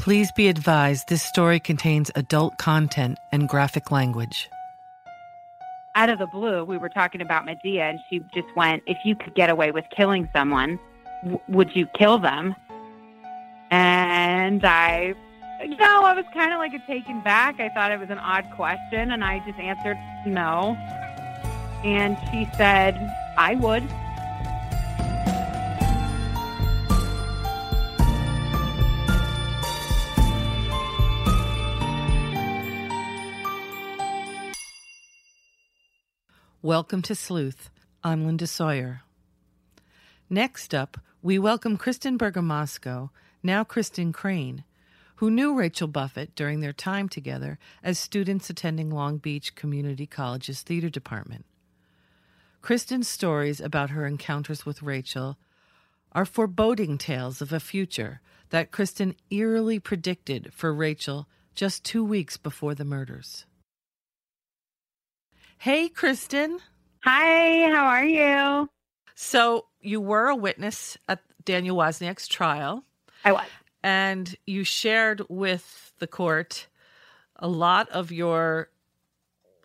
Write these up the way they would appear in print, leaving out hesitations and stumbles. Please be advised this story contains adult content and graphic language. Out of the blue, we were talking about Medea, and she just went, if you could get away with killing someone, would you kill them? And I was kind of like taken back. I thought it was an odd question, and I just answered no. And she said, I would. Welcome to Sleuth. I'm Linda Sawyer. Next up, we welcome Kristen Bergamasco, now Kristen Crane, who knew Rachel Buffett during their time together as students attending Long Beach Community College's theater department. Kristen's stories about her encounters with Rachel are foreboding tales of a future that Kristen eerily predicted for Rachel just 2 weeks before the murders. Hey, Kristen. Hi, how are you? So you were a witness at Daniel Wozniak's trial. I was. And you shared with the court a lot of your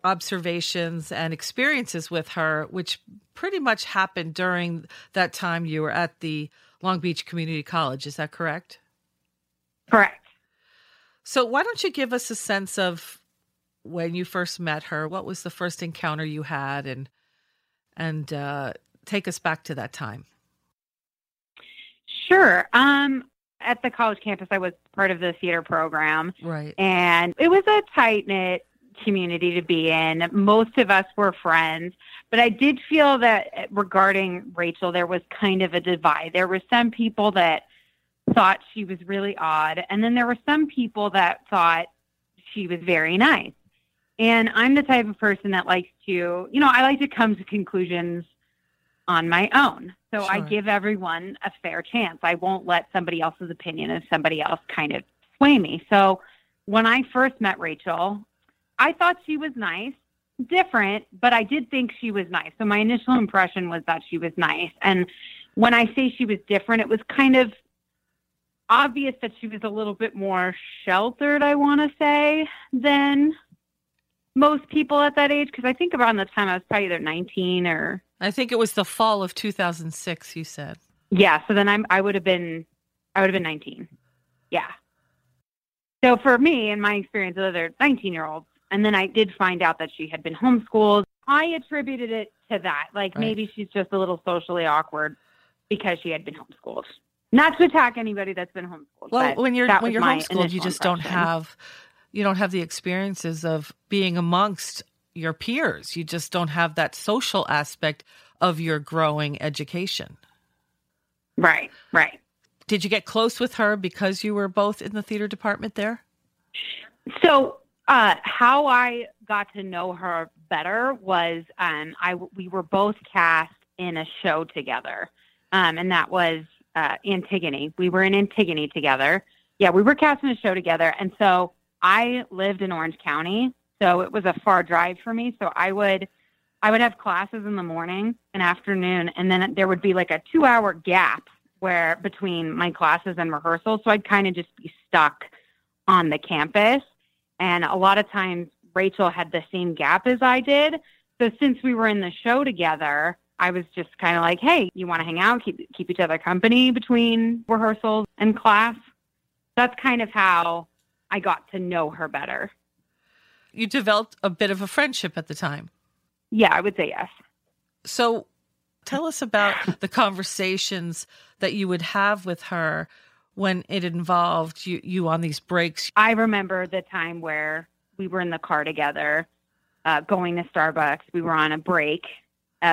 observations and experiences with her, which pretty much happened during that time you were at the Long Beach Community College. Is that correct? Correct. So why don't you give us a sense of when you first met her, what was the first encounter you had? And take us back to that time. Sure. At the college campus, I was part of the theater program. Right. And it was a tight-knit community to be in. Most of us were friends. But I did feel that regarding Rachel, there was kind of a divide. There were some people that thought she was really odd. And then there were some people that thought she was very nice. And I'm the type of person that likes to, I like to come to conclusions on my own. So sure. I give everyone a fair chance. I won't let somebody else's opinion of somebody else kind of sway me. So when I first met Rachel, I thought she was nice, different, but I did think she was nice. So my initial impression was that she was nice. And when I say she was different, it was kind of obvious that she was a little bit more sheltered, I want to say, than most people at that age, because I think around the time I was probably either 19 or... I think it was the fall of 2006, you said. Yeah, so then I would have been 19. Yeah. So for me, in my experience with other 19-year-olds, and then I did find out that she had been homeschooled, I attributed it to that. Like, right. Maybe she's just a little socially awkward because she had been homeschooled. Not to attack anybody that's been homeschooled. Well, when you're homeschooled, you just don't have the experiences of being amongst your peers. You just don't have that social aspect of your growing education. Right, right. Did you get close with her because you were both in the theater department there? So how I got to know her better was we were both cast in a show together, and that was Antigone. We were in Antigone together. Yeah, we were casting a show together. And so I lived in Orange County, so it was a far drive for me. So I would have classes in the morning and afternoon, and then there would be like a 2-hour gap where between my classes and rehearsals. So I'd kind of just be stuck on the campus. And a lot of times Rachel had the same gap as I did. So since we were in the show together, I was just kind of like, hey, you want to hang out, keep each other company between rehearsals and class? That's kind of how I got to know her better. You developed a bit of a friendship at the time. Yeah, I would say yes. So tell us about the conversations that you would have with her when it involved you on these breaks. I remember the time where we were in the car together, going to Starbucks. We were on a break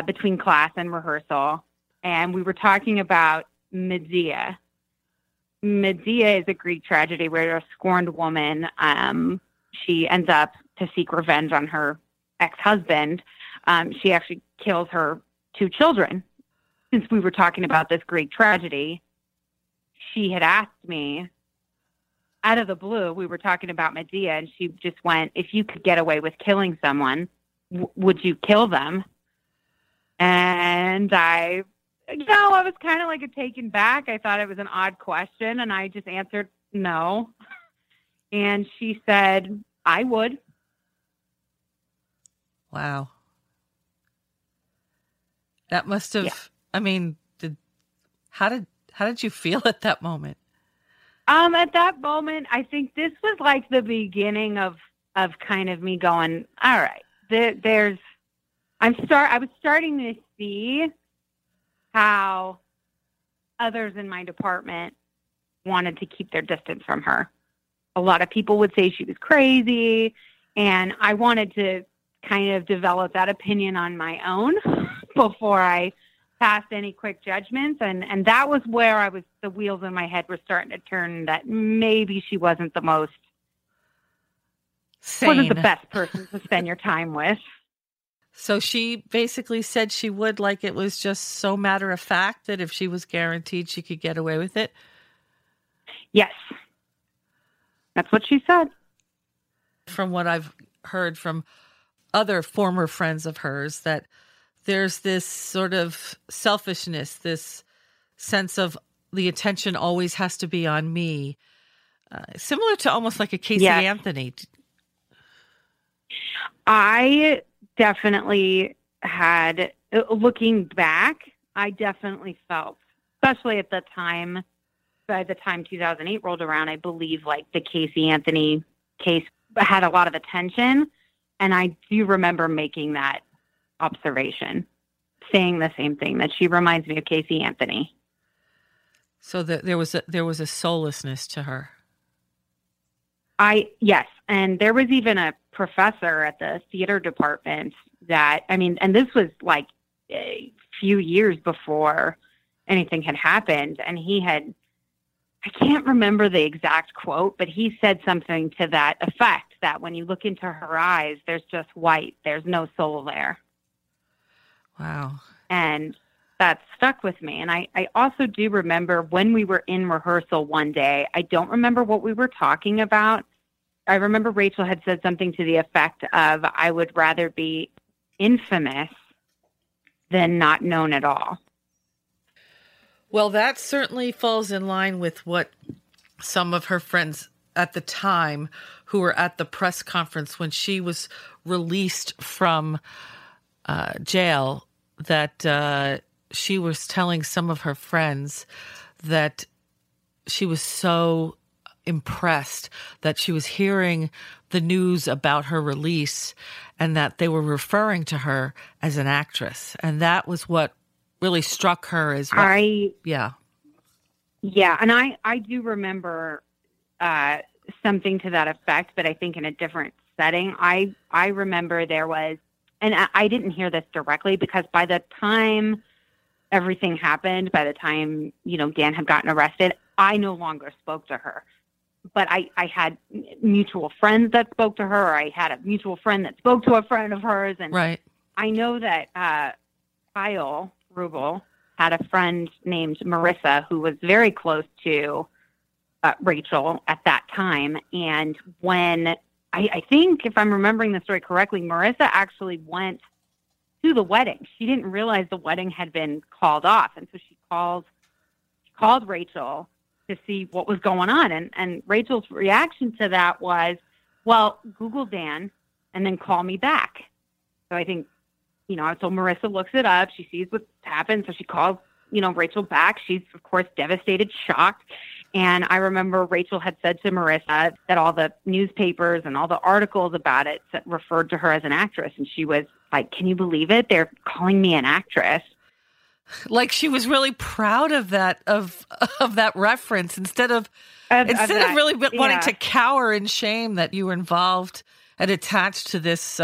between class and rehearsal, and we were talking about Medea. Medea is a Greek tragedy where a scorned woman, she ends up to seek revenge on her ex-husband. She actually kills her 2 children. Since we were talking about this Greek tragedy, she had asked me, out of the blue, we were talking about Medea, and she just went, if you could get away with killing someone, would you kill them? And I was kind of taken back. I thought it was an odd question, and I just answered no. And she said, I would. Wow. That must have, yeah. I mean, how did you feel at that moment? At that moment, I think this was like the beginning of kind of me going, all right, I was starting to see how others in my department wanted to keep their distance from her. A lot of people would say she was crazy, and I wanted to kind of develop that opinion on my own before I passed any quick judgments. And that was where the wheels in my head were starting to turn, that maybe she wasn't the most sane. Wasn't the best person to spend your time with. So she basically said she would, like it was just so matter of fact that if she was guaranteed she could get away with it. Yes. That's what she said. From what I've heard from other former friends of hers, that there's this sort of selfishness, this sense of the attention always has to be on me, similar to almost like a Casey yes. Anthony. I definitely had, looking back, I definitely felt, especially at the time, by the time 2008 rolled around, I believe like the Casey Anthony case had a lot of attention. And I do remember making that observation, saying the same thing, that she reminds me of Casey Anthony. So there was a soullessness to her. Yes. And there was even a professor at the theater department and this was like a few years before anything had happened. And he had, I can't remember the exact quote, but he said something to that effect, that when you look into her eyes, there's just white. There's no soul there. Wow. And that stuck with me. And I also do remember when we were in rehearsal one day, I don't remember what we were talking about. I remember Rachel had said something to the effect of, I would rather be infamous than not known at all. Well, that certainly falls in line with what some of her friends at the time who were at the press conference when she was released from jail, that she was telling some of her friends that she was so impressed that she was hearing the news about her release and that they were referring to her as an actress. And that was what really struck her as well. Yeah. And I do remember something to that effect, but I think in a different setting. I remember there was, and I didn't hear this directly because by the time everything happened, by the time, Dan had gotten arrested, I no longer spoke to her, but I had mutual friends that spoke to her. Or I had a mutual friend that spoke to a friend of hers. And right. I know that Kyle Ruebel had a friend named Marissa who was very close to Rachel at that time. And when I think, if I'm remembering the story correctly, Marissa actually went to the wedding. She didn't realize the wedding had been called off. And so she called Rachel to see what was going on. And Rachel's reaction to that was, well, Google Dan and then call me back. So I think, so Marissa looks it up. She sees what's happened. So she calls, Rachel back. She's, of course, devastated, shocked. And I remember Rachel had said to Marissa that all the newspapers and all the articles about it referred to her as an actress. And she was like, can you believe it? They're calling me an actress. Like she was really proud of that, of that reference instead of really wanting to cower in shame that you were involved and attached to this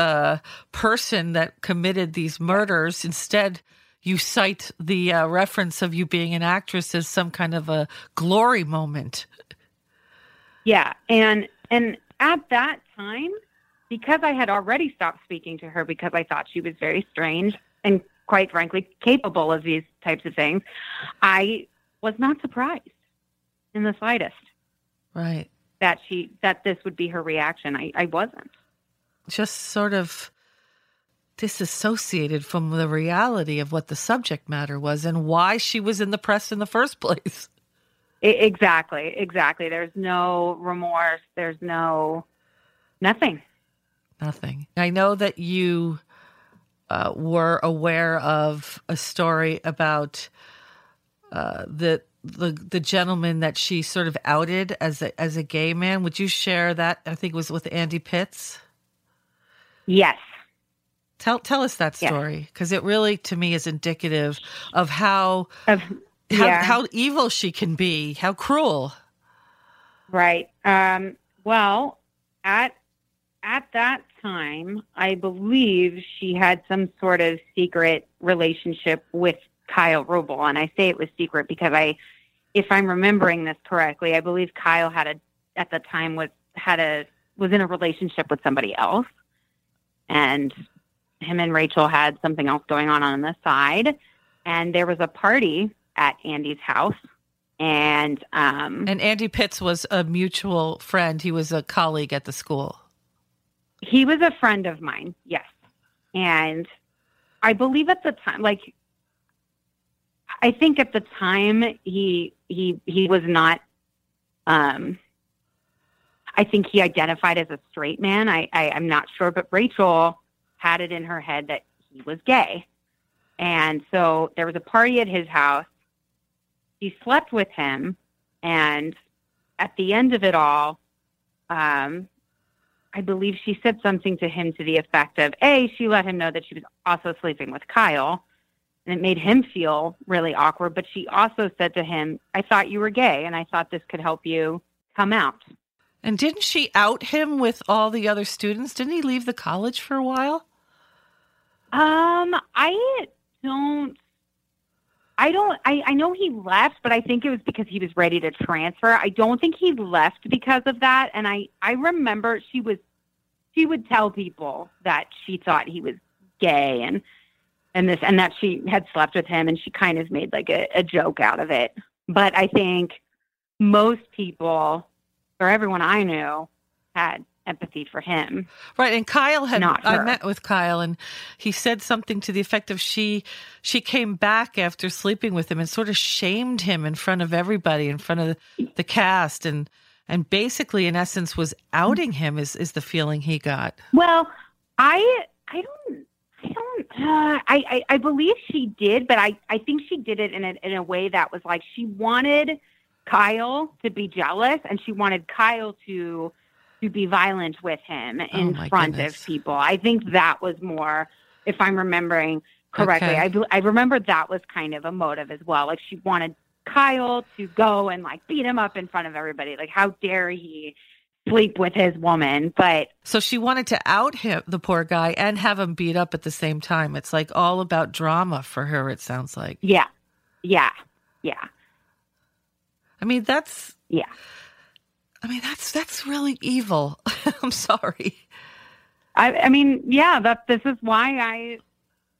person that committed these murders. Instead, you cite the reference of you being an actress as some kind of a glory moment. Yeah, and at that time, because I had already stopped speaking to her because I thought she was very strange and, quite frankly, capable of these types of things, I was not surprised in the slightest. Right. That this would be her reaction. I wasn't. Just sort of disassociated from the reality of what the subject matter was and why she was in the press in the first place. Exactly. There's no remorse. There's nothing. I know that you were aware of a story about the gentleman that she sort of outed as a gay man. Would you share that? I think it was with Andy Pitts. Yes. Tell us that story, because it really, to me, is indicative of how evil she can be, how cruel. Right. Well, at that time, I believe she had some sort of secret relationship with Kyle Ruebel. And I say it was secret because if I'm remembering this correctly, I believe Kyle was in a relationship with somebody else, and him and Rachel had something else going on the side. And there was a party at Andy's house. And Andy Pitts was a mutual friend. He was a colleague at the school. He was a friend of mine. Yes. And I believe at the time, he was not, I think he identified as a straight man. I'm not sure, but Rachel had it in her head that he was gay. And so there was a party at his house. She slept with him. And at the end of it all, I believe she said something to him to the effect of, A, she let him know that she was also sleeping with Kyle. And it made him feel really awkward. But she also said to him, I thought you were gay, and I thought this could help you come out. And didn't she out him with all the other students? Didn't he leave the college for a while? I know he left, but I think it was because he was ready to transfer. I don't think he left because of that. And I remember she would tell people that she thought he was gay and that she had slept with him, and she kind of made like a joke out of it. But I think most people, or everyone I knew, had empathy for him. Right, and Kyle I met with Kyle, and he said something to the effect of she came back after sleeping with him and sort of shamed him in front of everybody, in front of the cast, and basically, in essence, was outing him is the feeling he got. Well, I believe she did, but I think she did it in a way that was like she wanted Kyle to be jealous, and she wanted Kyle to be violent with him in front of people. I think that was more, if I'm remembering correctly, okay. I remember that was kind of a motive as well. Like she wanted Kyle to go and like beat him up in front of everybody. Like how dare he sleep with his woman? But so she wanted to out him, the poor guy, and have him beat up at the same time. It's like all about drama for her, it sounds like. Yeah. I mean, that's really evil. I'm sorry. This is why I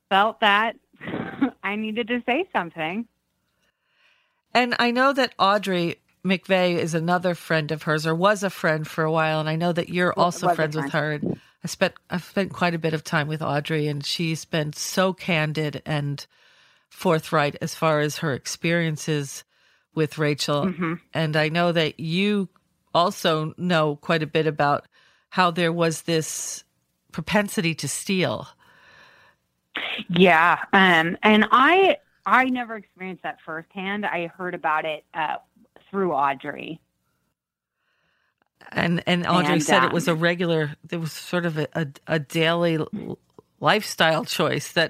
felt that I needed to say something. And I know that Audrey McVay is another friend of hers, or was a friend for a while. And I know that you're also friends with her. And I've spent quite a bit of time with Audrey, and she's been so candid and forthright as far as her experiences with Rachel. Mm-hmm. And I know that you also know quite a bit about how there was this propensity to steal. Yeah. And I never experienced that firsthand. I heard about it through Audrey. And Audrey said it was a daily lifestyle choice that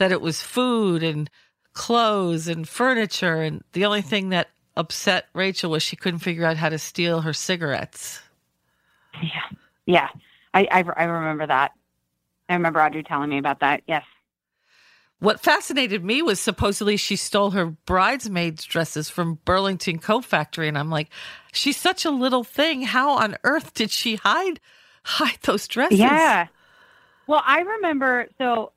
it was food and clothes and furniture, and the only thing that upset Rachel was she couldn't figure out how to steal her cigarettes. Yeah. I remember that. I remember Audrey telling me about that. Yes. What fascinated me was supposedly she stole her bridesmaids' dresses from Burlington Coat Factory, and I'm like, she's such a little thing. How on earth did she hide those dresses? Yeah. Well, I remember. So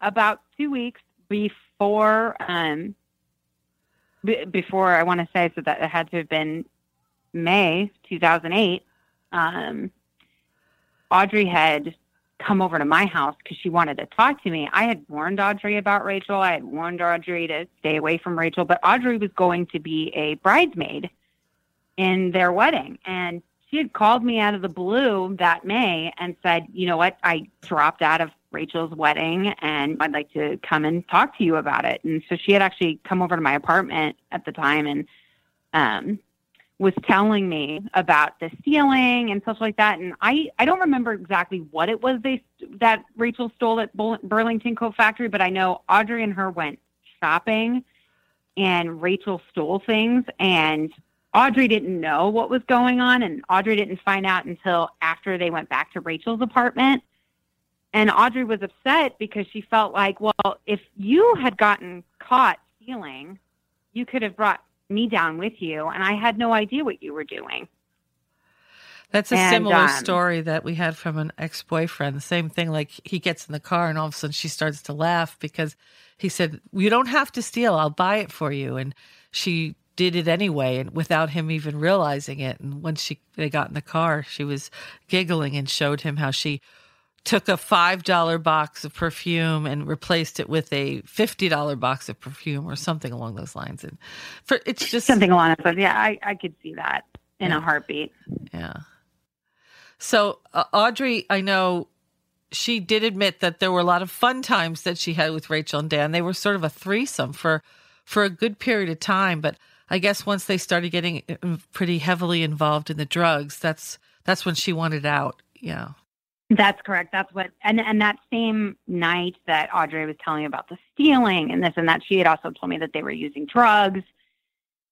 about 2 weeks before I want to say, so that it had to have been May 2008, Audrey had come over to my house because she wanted to talk to me. I had warned Audrey about Rachel. I had warned Audrey to stay away from Rachel, but Audrey was going to be a bridesmaid in their wedding. And she had called me out of the blue that May and said, you know what, I dropped out of Rachel's wedding and I'd like to come and talk to you about it. And so she had actually come over to my apartment at the time and was telling me about the stealing and stuff like that. And I don't remember exactly what it was that Rachel stole at Burlington Coat Factory, but I know Audrey and her went shopping and Rachel stole things and Audrey didn't know what was going on. And Audrey didn't find out until after they went back to Rachel's apartment. And Audrey was upset because she felt like, well, if you had gotten caught stealing, you could have brought me down with you, and I had no idea what you were doing. That's a similar story that we had from an ex-boyfriend. The same thing, like he gets in the car and all of a sudden she starts to laugh because he said, you don't have to steal, I'll buy it for you. And she did it anyway, and without him even realizing it. And when they got in the car, she was giggling and showed him how she took a $5 box of perfume and replaced it with a $50 box of perfume or something along those lines. And it's just something along those lines. Yeah, I could see that in a heartbeat. Yeah. So Audrey, I know she did admit that there were a lot of fun times that she had with Rachel and Dan. They were sort of a threesome for a good period of time. But I guess once they started getting pretty heavily involved in the drugs, that's when she wanted out. Yeah. That's correct. That's what, and that same night that Audrey was telling me about the stealing and this and that, she had also told me that they were using drugs,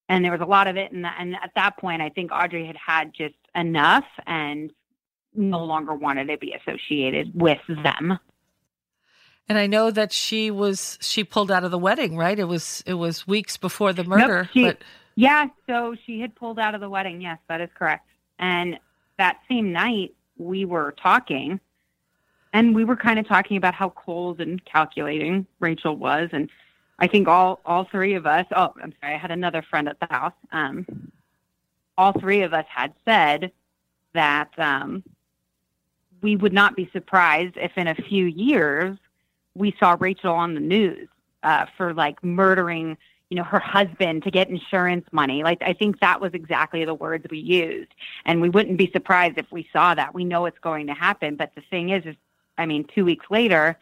and there was a lot of it. And at that point, I think Audrey had just enough and no longer wanted to be associated with them. And I know that she pulled out of the wedding, right? It was weeks before the murder. Nope, so she had pulled out of the wedding. Yes, that is correct. And that same night, we were talking, and we were kind of talking about how cold and calculating Rachel was. And I think all three of us, I had another friend at the house. All three of us had said that we would not be surprised if in a few years we saw Rachel on the news for like murdering, her husband to get insurance money. Like, I think that was exactly the words we used. And we wouldn't be surprised if we saw that. We know it's going to happen. But the thing is, 2 weeks later,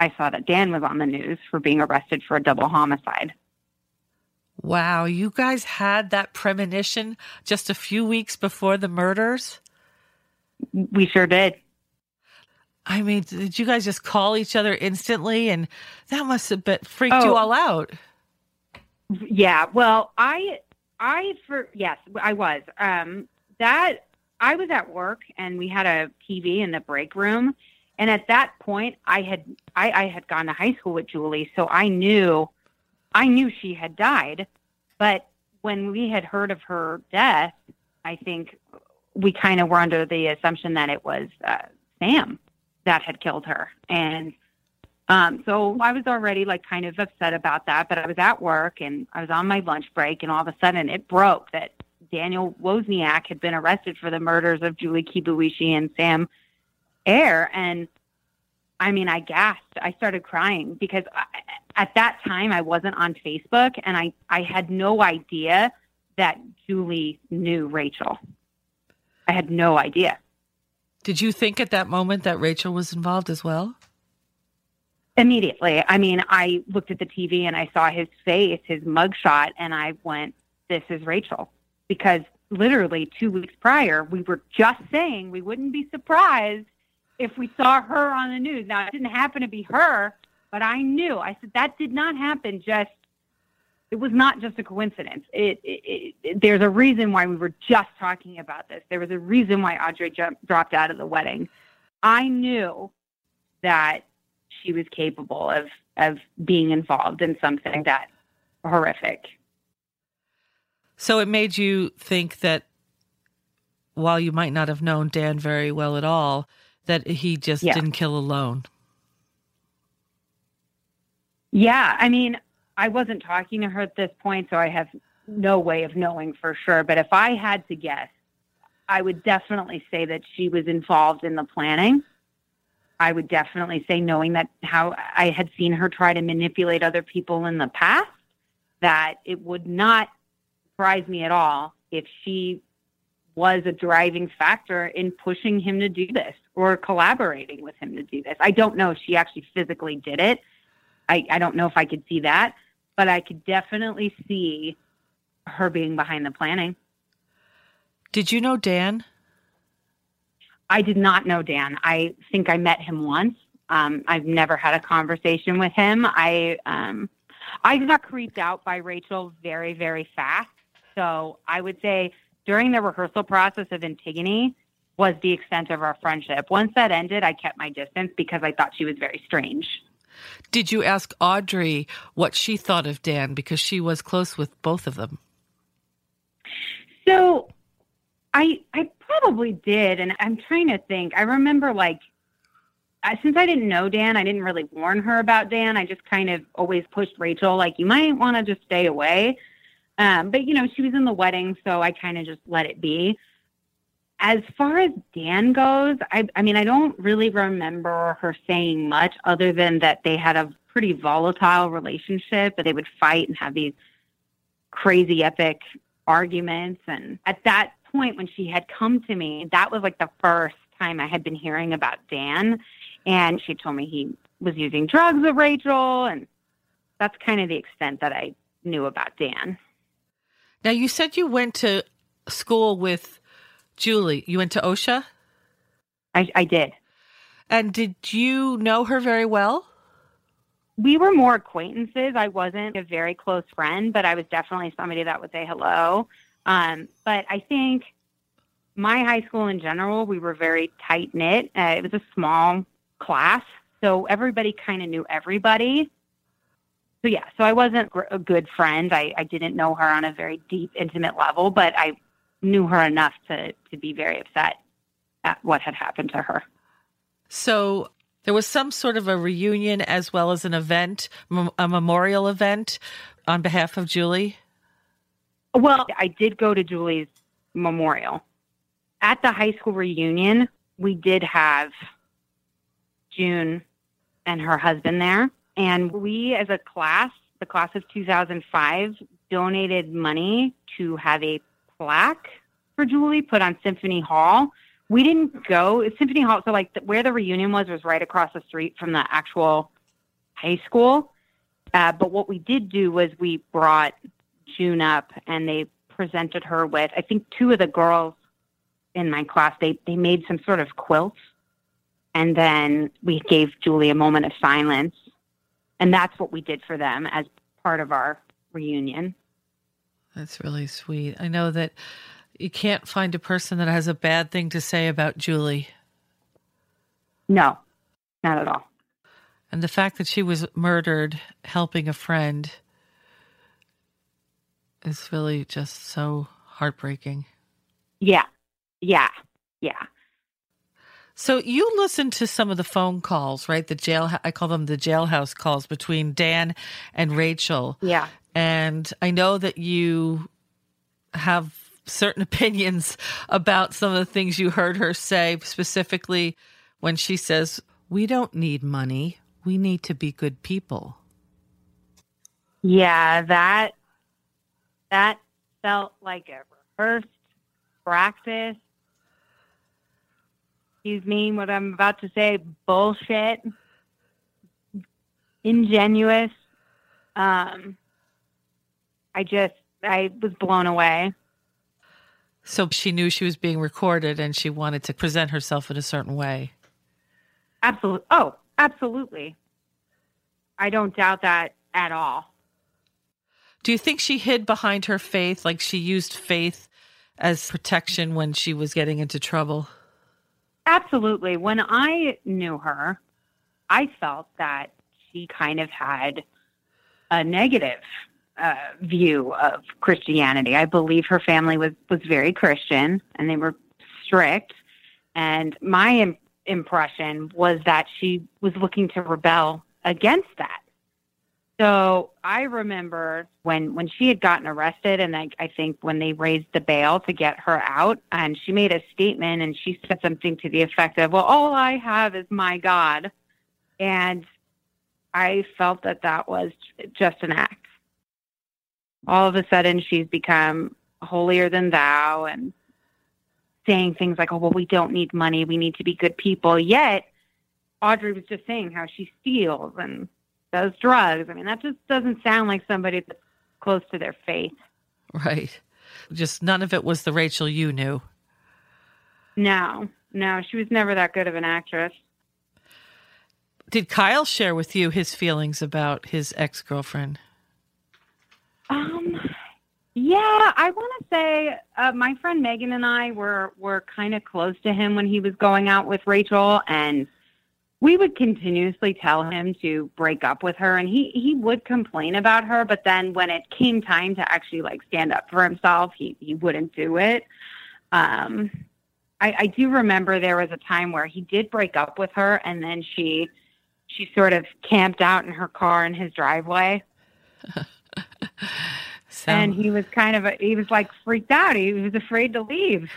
I saw that Dan was on the news for being arrested for a double homicide. Wow. You guys had that premonition just a few weeks before the murders? We sure did. I mean, did you guys just call each other instantly? And that must have freaked you all out. Yeah, well, I was. I was at work and we had a TV in the break room, and at that point I had gone to high school with Julie, so I knew she had died. But when we had heard of her death, I think we kind of were under the assumption that it was Sam that had killed her, and so I was already like kind of upset about that, but I was at work and I was on my lunch break, and all of a sudden it broke that Daniel Wozniak had been arrested for the murders of Julie Kibuishi and Sam Air. And I gasped. I started crying because at that time I wasn't on Facebook, and I had no idea that Julie knew Rachel. I had no idea. Did you think at that moment that Rachel was involved as well? Immediately. I looked at the TV and I saw his face, his mugshot, and I went, this is Rachel. Because literally 2 weeks prior, we were just saying we wouldn't be surprised if we saw her on the news. Now, it didn't happen to be her, but I knew. I said, that did not happen it was not just a coincidence. There's a reason why we were just talking about this. There was a reason why Audrey dropped out of the wedding. I knew that she was capable of being involved in something that horrific. So it made you think that while you might not have known Dan very well at all, that he just didn't kill alone. Yeah. I wasn't talking to her at this point, so I have no way of knowing for sure. But if I had to guess, I would definitely say that she was involved in the planning. I would definitely say, knowing that how I had seen her try to manipulate other people in the past, that it would not surprise me at all if she was a driving factor in pushing him to do this or collaborating with him to do this. I don't know if she actually physically did it. I don't know if I could see that, but I could definitely see her being behind the planning. Did you know Dan? I did not know Dan. I think I met him once. I've never had a conversation with him. I got creeped out by Rachel very, very fast. So I would say during the rehearsal process of Antigone was the extent of our friendship. Once that ended, I kept my distance because I thought she was very strange. Did you ask Audrey what she thought of Dan? Because she was close with both of them. So I probably did. And I'm trying to think. I remember, since I didn't know Dan, I didn't really warn her about Dan. I just kind of always pushed Rachel, you might want to just stay away. But, she was in the wedding, so I kind of just let it be. As far as Dan goes, I mean, I don't really remember her saying much other than that they had a pretty volatile relationship, but they would fight and have these crazy epic arguments. And at that point when she had come to me, that was the first time I had been hearing about Dan. And she told me he was using drugs with Rachel. And that's kind of the extent that I knew about Dan. Now, you said you went to school with Julie. You went to OSHA? I did. And did you know her very well? We were more acquaintances. I wasn't a very close friend, but I was definitely somebody that would say hello. But I think my high school in general, we were very tight-knit. It was a small class, so everybody kind of knew everybody. So, yeah, so I wasn't a good friend. I didn't know her on a very deep, intimate level, but I knew her enough to be very upset at what had happened to her. So there was some sort of a reunion as well as an event, a memorial event on behalf of Julie? Well, I did go to Julie's memorial. At the high school reunion, we did have June and her husband there. And we, as a class, the class of 2005, donated money to have a plaque for Julie put on Symphony Hall. We didn't go. Symphony Hall, so where the reunion was right across the street from the actual high school. But what we did do was we brought June up and they presented her with, I think, two of the girls in my class, they made some sort of quilt. And then we gave Julie a moment of silence. And that's what we did for them as part of our reunion. That's really sweet. I know that you can't find a person that has a bad thing to say about Julie. No, not at all. And the fact that she was murdered helping a friend is really just so heartbreaking. Yeah. So you listened to some of the phone calls, right? I call them the jailhouse calls between Dan and Rachel. Yeah. And I know that you have certain opinions about some of the things you heard her say, specifically when she says, "We don't need money. We need to be good people." Yeah, that felt like a rehearsed practice. Excuse me, what I'm about to say, bullshit, ingenuous. I was blown away. So she knew she was being recorded and she wanted to present herself in a certain way. Absolutely. Oh, absolutely. I don't doubt that at all. Do you think she hid behind her faith, she used faith as protection when she was getting into trouble? Absolutely. When I knew her, I felt that she kind of had a negative view of Christianity. I believe her family was very Christian and they were strict. And my impression was that she was looking to rebel against that. So I remember when she had gotten arrested, and I think when they raised the bail to get her out, and she made a statement, and she said something to the effect of, well, all I have is my God. And I felt that was just an act. All of a sudden, she's become holier than thou and saying things like, oh, well, we don't need money. We need to be good people. Yet Audrey was just saying how she steals and those drugs. I mean, that just doesn't sound like somebody that's close to their faith. Right. Just none of it was the Rachel you knew. No, she was never that good of an actress. Did Kyle share with you his feelings about his ex-girlfriend? Yeah, I want to say my friend Megan and I were kind of close to him when he was going out with Rachel, and we would continuously tell him to break up with her, and he would complain about her, but then when it came time to actually stand up for himself, he wouldn't do it. I do remember there was a time where he did break up with her, and then she sort of camped out in her car in his driveway. And he was he was freaked out. He was afraid to leave.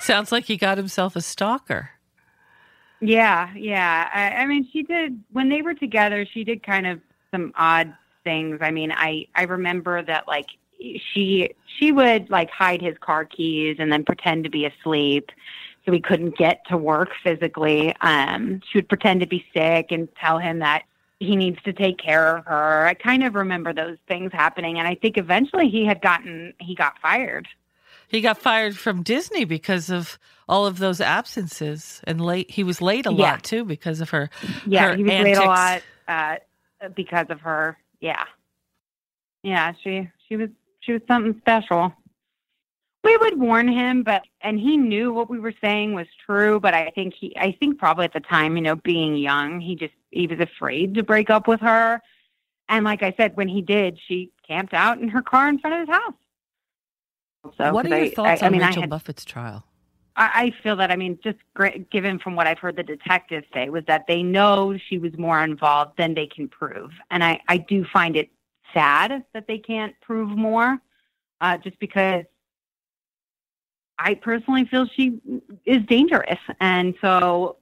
Sounds like he got himself a stalker. Yeah. I mean, she did, when they were together, she did kind of some odd things. I mean, I remember that, she would, hide his car keys and then pretend to be asleep so he couldn't get to work physically. She would pretend to be sick and tell him that he needs to take care of her. I kind of remember those things happening, and I think eventually he got fired. He got fired from Disney because of all of those absences, and he was late a lot too because of her. Yeah, her he was antics. Late a lot because of her. Yeah. She was something special. We would warn him, and he knew what we were saying was true. But I think probably at the time, being young, he was afraid to break up with her. And like I said, when he did, she camped out in her car in front of his house. So, what are your thoughts on Rachel Buffett's trial? I feel that, just given from what I've heard the detectives say, was that they know she was more involved than they can prove. And I do find it sad that they can't prove more, just because I personally feel she is dangerous. And so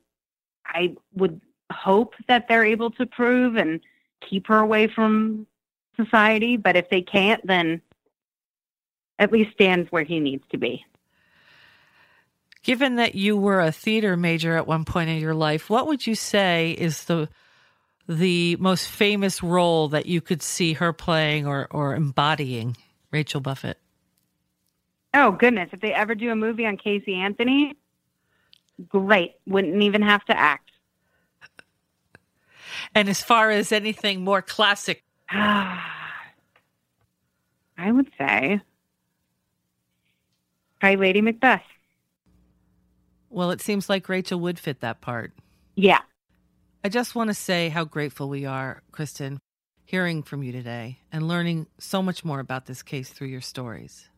I would hope that they're able to prove and keep her away from society. But if they can't, then at least stands where he needs to be. Given that you were a theater major at one point in your life, what would you say is the most famous role that you could see her playing or embodying, Rachel Buffett? Oh, goodness. If they ever do a movie on Casey Anthony, great. Wouldn't even have to act. And as far as anything more classic, I would say probably Lady Macbeth. Well, it seems like Rachel would fit that part. Yeah. I just want to say how grateful we are, Kristen, hearing from you today and learning so much more about this case through your stories.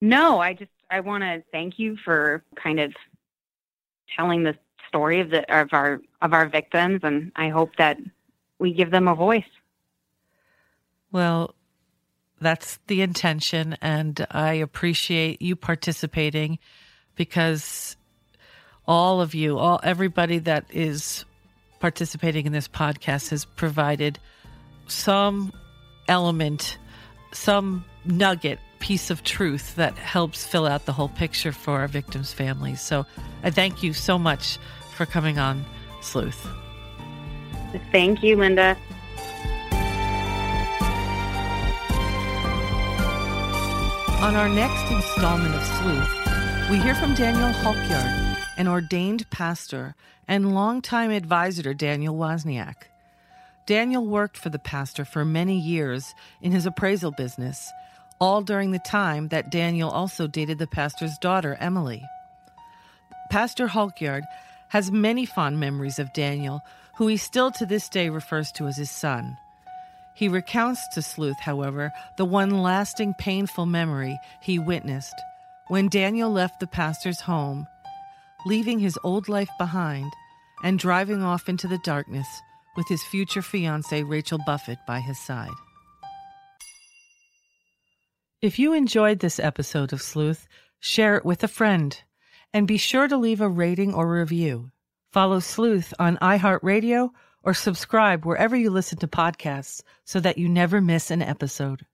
No, I want to thank you for kind of telling the story of our victims, and I hope that we give them a voice. Well, that's the intention, and I appreciate you participating, because all of you, everybody that is participating in this podcast has provided some element, some nugget, piece of truth that helps fill out the whole picture for our victims' families. So I thank you so much for coming on Sleuth. Thank you, Linda. On our next installment of Sleuth, we hear from Daniel Halkyard, an ordained pastor and longtime advisor to Daniel Wozniak. Daniel worked for the pastor for many years in his appraisal business, all during the time that Daniel also dated the pastor's daughter, Emily. Pastor Halkyard has many fond memories of Daniel, who he still to this day refers to as his son. He recounts to Sleuth, however, the one lasting painful memory he witnessed when Daniel left the pastor's home, leaving his old life behind and driving off into the darkness with his future fiancée Rachel Buffett by his side. If you enjoyed this episode of Sleuth, share it with a friend, and be sure to leave a rating or review. Follow Sleuth on iHeartRadio or subscribe wherever you listen to podcasts so that you never miss an episode.